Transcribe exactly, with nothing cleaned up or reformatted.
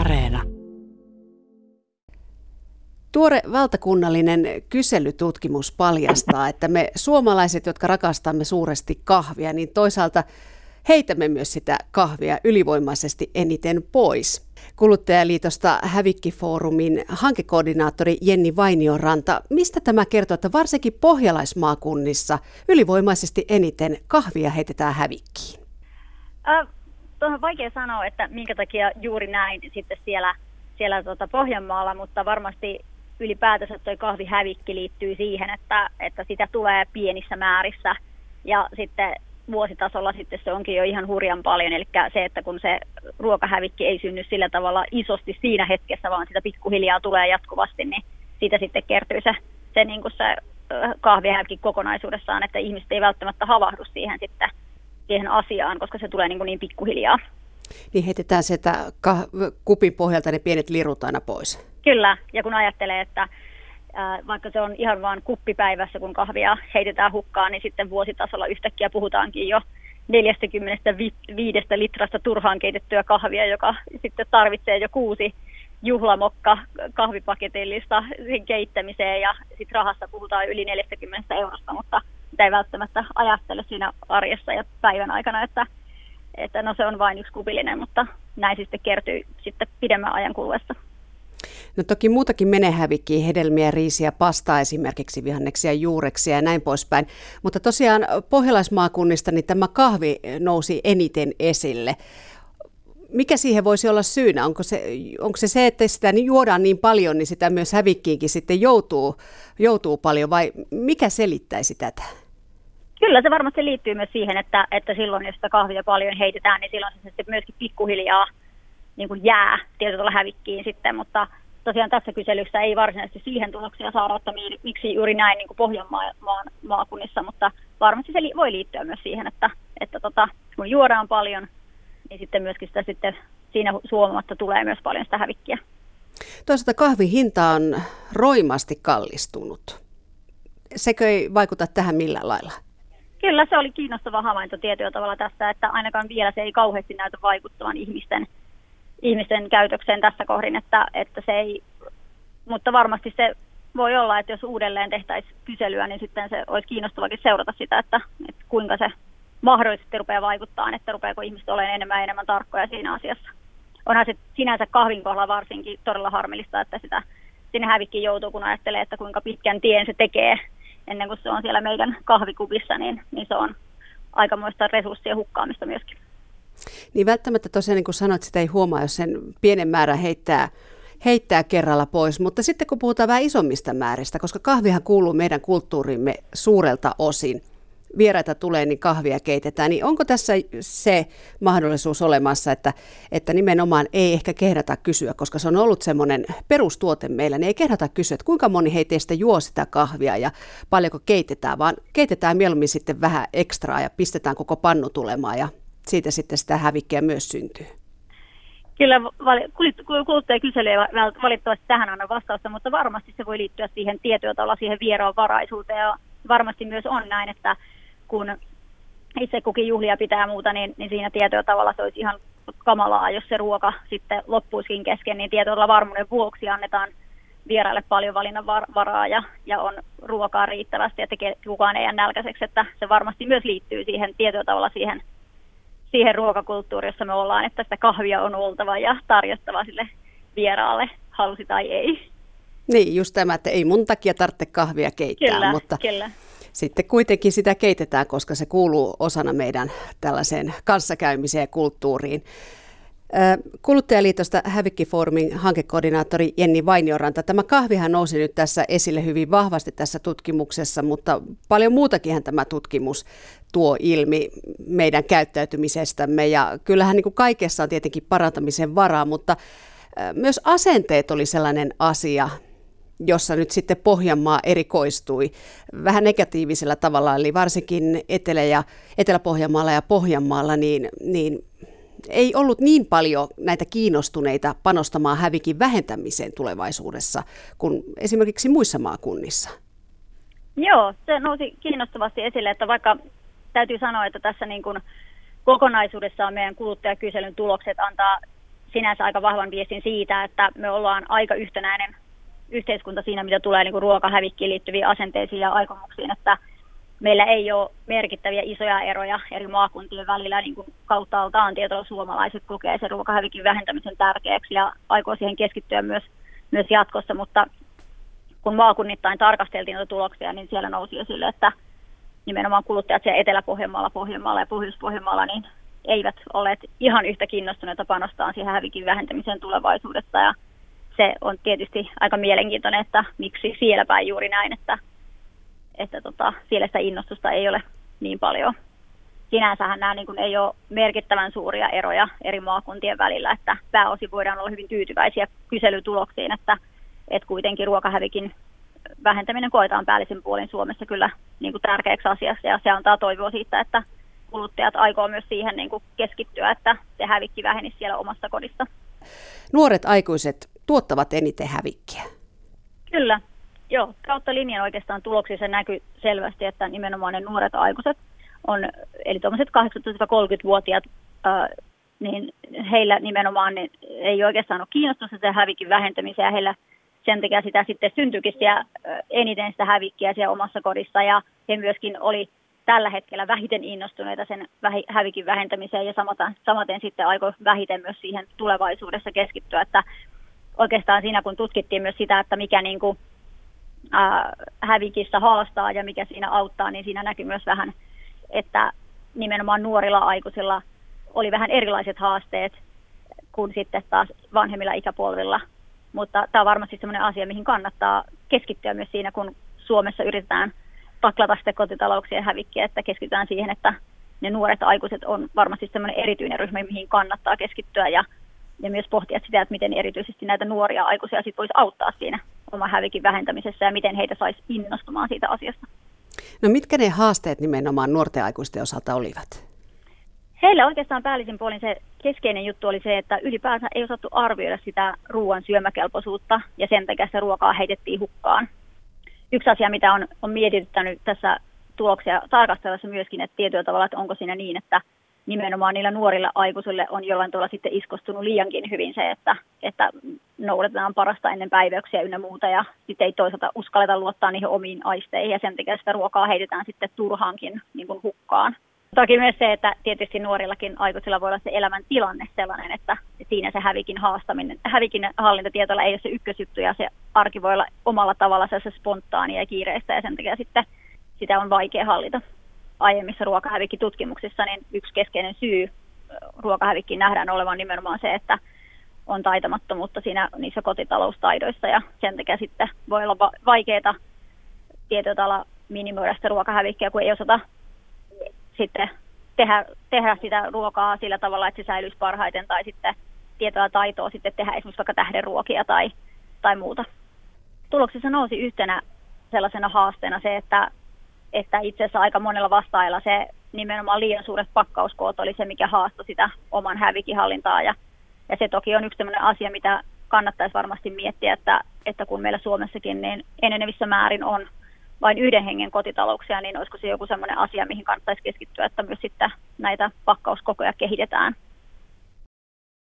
Areena. Tuore valtakunnallinen kyselytutkimus paljastaa, että me suomalaiset, jotka rakastamme suuresti kahvia, niin toisaalta heitämme myös sitä kahvia ylivoimaisesti eniten pois. Kuluttajaliitosta Hävikkifoorumin hankekoordinaattori Jenni Vainionranta, mistä tämä kertoo, että varsinkin pohjalaismaakunnissa ylivoimaisesti eniten kahvia heitetään hävikkiin? Äh, Tuohon on vaikea sanoa, että minkä takia juuri näin sitten siellä, siellä tuota Pohjanmaalla, mutta varmasti ylipäätänsä tuo kahvihävikki liittyy siihen, että, että sitä tulee pienissä määrissä ja sitten vuositasolla sitten se onkin jo ihan hurjan paljon, eli se, että kun se ruokahävikki ei synny sillä tavalla isosti siinä hetkessä, vaan sitä pikkuhiljaa tulee jatkuvasti, niin siitä sitten kertyy se, se, niin kuin se kahvihävikki kokonaisuudessaan, että ihmiset ei välttämättä havahdu siihen, sitten, siihen asiaan, koska se tulee niin, niin pikkuhiljaa. Niin heitetään sieltä kupin pohjalta ne pienet lirut aina pois. Kyllä, ja kun ajattelee, että vaikka se on ihan vaan kuppipäivässä, kun kahvia heitetään hukkaan, niin sitten vuositasolla yhtäkkiä puhutaankin jo neljästäkymmenestäviidestä litrasta turhaan keitettyä kahvia, joka sitten tarvitsee jo kuusi juhlamokka kahvipaketillista sen keittämiseen, ja sitten rahassa puhutaan yli neljästäkymmenestä eurosta, mutta ei välttämättä ajattele siinä arjessa ja päivän aikana, että, että no se on vain yksi kupillinen, mutta näin sitten kertyy sitten pidemmän ajan kuluessa. No toki muutakin menee hävikkiin, hedelmiä, riisiä, pastaa esimerkiksi, vihanneksia, juureksia ja näin poispäin. Mutta tosiaan pohjalaismaakunnista niin tämä kahvi nousi eniten esille. Mikä siihen voisi olla syynä? Onko se, onko se se, että sitä juodaan niin paljon, niin sitä myös hävikkiinkin sitten joutuu, joutuu paljon, vai mikä selittäisi tätä? Kyllä se varmasti liittyy myös siihen, että, että silloin jos sitä kahvia paljon heitetään, niin silloin se sitten myöskin pikkuhiljaa niin kuin jää tietyllä hävikkiin sitten, mutta tosiaan tässä kyselyssä ei varsinaisesti siihen tuloksia saada, että miksi juuri näin niin kuin Pohjanmaan maakunnissa, mutta varmasti se voi liittyä myös siihen, että, että tota, kun juodaan paljon, niin sitten myöskin sitä sitten siinä suomalaisessa tulee myös paljon sitä hävikkiä. Toisaalta kahvin hinta on roimasti kallistunut. Sekö ei vaikuta tähän millään lailla? Kyllä se oli kiinnostava havainto tietyllä tavalla tässä, että ainakaan vielä se ei kauheasti näytä vaikuttavan ihmisten ihmisten käytökseen tässä kohdin, että, että se ei, mutta varmasti se voi olla, että jos uudelleen tehtäisiin kyselyä, niin sitten se olisi kiinnostavakin seurata sitä, että, että kuinka se mahdollisesti rupeaa vaikuttamaan, että rupeako ihmiset olemaan enemmän ja enemmän tarkkoja siinä asiassa. Onhan se sinänsä kahvin kohdalla varsinkin todella harmillista, että sitä sinne hävikkiin joutuu, kun ajattelee, että kuinka pitkän tien se tekee ennen kuin se on siellä meidän kahvikupissa, niin, niin se on aikamoista resurssien hukkaamista myöskin. Niin välttämättä tosiaan, niin kuin sanoit, sitä ei huomaa, jos sen pienen määrän heittää, heittää kerralla pois. Mutta sitten kun puhutaan vähän isommista määristä, koska kahvihan kuuluu meidän kulttuurimme suurelta osin. Vieraita tulee, niin kahvia keitetään. Niin onko tässä se mahdollisuus olemassa, että, että nimenomaan ei ehkä kehdata kysyä, koska se on ollut semmoinen perustuote meillä, niin ei kehdata kysyä, että kuinka moni heistä juo sitä kahvia ja paljonko keitetään, vaan keitetään mieluummin sitten vähän ekstraa ja pistetään koko pannu tulemaan ja siitä sitten sitä hävikkiä myös syntyy. Kyllä kuluttajakysely ei valitettavasti tähän anna vastausta, mutta varmasti se voi liittyä siihen tietyllä tavalla siihen vieraanvaraisuuteen. Ja varmasti myös on näin, että kun itse kukin juhlia pitää muuta, niin, niin siinä tietyllä tavalla se olisi ihan kamalaa, jos se ruoka sitten loppuisikin kesken, niin tietyllä varmuuden vuoksi annetaan vieraille paljon valinnanvaraa ja, ja on ruokaa riittävästi, että kukaan ei jää nälkäiseksi, että se varmasti myös liittyy siihen tietyllä tavalla siihen siihen ruokakulttuuriin, jossa me ollaan, että sitä kahvia on oltava ja tarjottava sille vieraalle, halusi tai ei. Niin, just tämä, että ei mun takia tarvitse kahvia keittää, kyllä, mutta kyllä. Sitten kuitenkin sitä keitetään, koska se kuuluu osana meidän tällaiseen kanssakäymiseen kulttuuriin. Kuluttajaliitosta Hävikkifoorumin hankekoordinaattori Jenni Vainionranta. Tämä kahvihan nousi nyt tässä esille hyvin vahvasti tässä tutkimuksessa, mutta paljon muutakinhan tämä tutkimus tuo ilmi meidän käyttäytymisestämme. Ja kyllähän niin kuin kaikessa on tietenkin parantamisen varaa, mutta myös asenteet oli sellainen asia, jossa nyt sitten Pohjanmaa erikoistui vähän negatiivisella tavalla, eli varsinkin Etelä- ja Etelä-Pohjanmaalla ja Pohjanmaalla, niin, niin ei ollut niin paljon näitä kiinnostuneita panostamaan hävikin vähentämiseen tulevaisuudessa kuin esimerkiksi muissa maakunnissa. Joo, se nousi kiinnostavasti esille, että vaikka täytyy sanoa, että tässä niin kuin kokonaisuudessaan meidän kuluttajakyselyn tulokset antaa sinänsä aika vahvan viestin siitä, että me ollaan aika yhtenäinen yhteiskunta siinä, mitä tulee niin kuin ruokahävikkiin liittyviin asenteisiin ja aikomuksiin, että meillä ei ole merkittäviä isoja eroja eri maakuntien välillä, niin kuin kautta altaan tietoa suomalaiset kokee sen ruokahävikin vähentämisen tärkeäksi ja aikoo siihen keskittyä myös, myös jatkossa, mutta kun maakunnittain tarkasteltiin noita tuloksia, niin siellä nousi esille, että nimenomaan kuluttajat siellä Etelä-Pohjanmaalla, Pohjanmaalla ja Pohjois-Pohjanmaalla niin eivät ole ihan yhtä kiinnostuneita panostaa siihen hävikin vähentämiseen tulevaisuudessa ja se on tietysti aika mielenkiintoinen, että miksi siellä päin juuri näin, että, että tota, siellä sitä innostusta ei ole niin paljon. Sinänsähän nämä niin kuin ei ole merkittävän suuria eroja eri maakuntien välillä, että pääosin voidaan olla hyvin tyytyväisiä kyselytuloksiin, että, että kuitenkin ruokahävikin vähentäminen koetaan päällisin puolin Suomessa kyllä niin kuin tärkeäksi asiassa ja se antaa toivoa siitä, että kuluttajat aikoo myös siihen niin kuin keskittyä, että se hävikki vähenisi siellä omasta kodista. Nuoret aikuiset tuottavat eniten hävikkiä. Kyllä. Joo, kautta linjan oikeastaan tuloksissa näkyy selvästi, että nimenomaan ne nuoret aikuiset on, eli tuommoiset kahdeksantoista-kolmekymmentävuotiaat, äh, niin heillä nimenomaan niin ei oikeastaan ole kiinnostusta sen hävikin vähentämiseen ja heillä sen takia sitä sitten syntyykin siellä, äh, eniten sitä hävikkiä siellä omassa kodissa ja he myöskin oli tällä hetkellä vähiten innostuneita sen hävikin vähentämiseen ja samaten, samaten sitten aikoi vähiten myös siihen tulevaisuudessa keskittyä, että oikeastaan siinä, kun tutkittiin myös sitä, että mikä niin kuin, ää, hävikissä haastaa ja mikä siinä auttaa, niin siinä näkyy myös vähän, että nimenomaan nuorilla aikuisilla oli vähän erilaiset haasteet kuin sitten taas vanhemmilla ikäpolvilla. Mutta tämä on varmasti sellainen asia, mihin kannattaa keskittyä myös siinä, kun Suomessa yritetään taklata sitä kotitalouksien hävikkiä, että keskitytään siihen, että ne nuoret aikuiset on varmasti sellainen erityinen ryhmä, mihin kannattaa keskittyä ja Ja myös pohtia sitä, että miten erityisesti näitä nuoria aikuisia sit voisi auttaa siinä oman hävikin vähentämisessä ja miten heitä saisi innostumaan siitä asiasta. No mitkä ne haasteet nimenomaan nuorten aikuisten osalta olivat? Heillä oikeastaan päällisin puolin se keskeinen juttu oli se, että ylipäänsä ei osattu arvioida sitä ruoan syömäkelpoisuutta ja sen takia sitä ruokaa heitettiin hukkaan. Yksi asia, mitä on, on mietityttänyt tässä tuloksia tarkastellessa myöskin, että tietyllä tavalla, että onko siinä niin, että nimenomaan niillä nuorilla aikuisille on jollain tavalla sitten iskostunut liiankin hyvin se, että, että noudatetaan parasta ennen päiväyksiä ynnä muuta ja sitten ei toisaalta uskalleta luottaa niihin omiin aisteihin ja sen takia sitä ruokaa heitetään sitten turhaankin niin kuin hukkaan. Toki myös se, että tietysti nuorillakin aikuisilla voi olla se elämäntilanne sellainen, että siinä se hävikin haastaminen, hävikin hallintatietoilla ei ole se ykkösjuttu ja se arki voi olla omalla tavalla se spontaania ja kiireistä ja sen takia sitten sitä on vaikea hallita. Aiemmissa ruokahävikkitutkimuksissa niin yksi keskeinen syy ruokahävikkiin nähdään olevan nimenomaan se, että on taitamattomuutta siinä niissä kotitaloustaidoissa ja sen takia sitten voi olla vaikeaa tietyllä tavalla minimoida sitä ruokahävikkiä, kun ei osata sitten tehdä, tehdä sitä ruokaa sillä tavalla, että se säilyisi parhaiten tai sitten tietyllä taitoa sitten tehdä esimerkiksi vaikka tähdenruokia tai, tai muuta. Tuloksissa nousi yhtenä sellaisena haasteena se, että että itse asiassa aika monella vastaajalla se nimenomaan liian suuret pakkauskoot oli se, mikä haastoi sitä oman hävikihallintaa. Ja, ja se toki on yksi sellainen asia, mitä kannattaisi varmasti miettiä, että, että kun meillä Suomessakin niin enenevissä määrin on vain yhden hengen kotitalouksia, niin olisiko se joku sellainen asia, mihin kannattaisi keskittyä, että myös sitten näitä pakkauskokoja kehitetään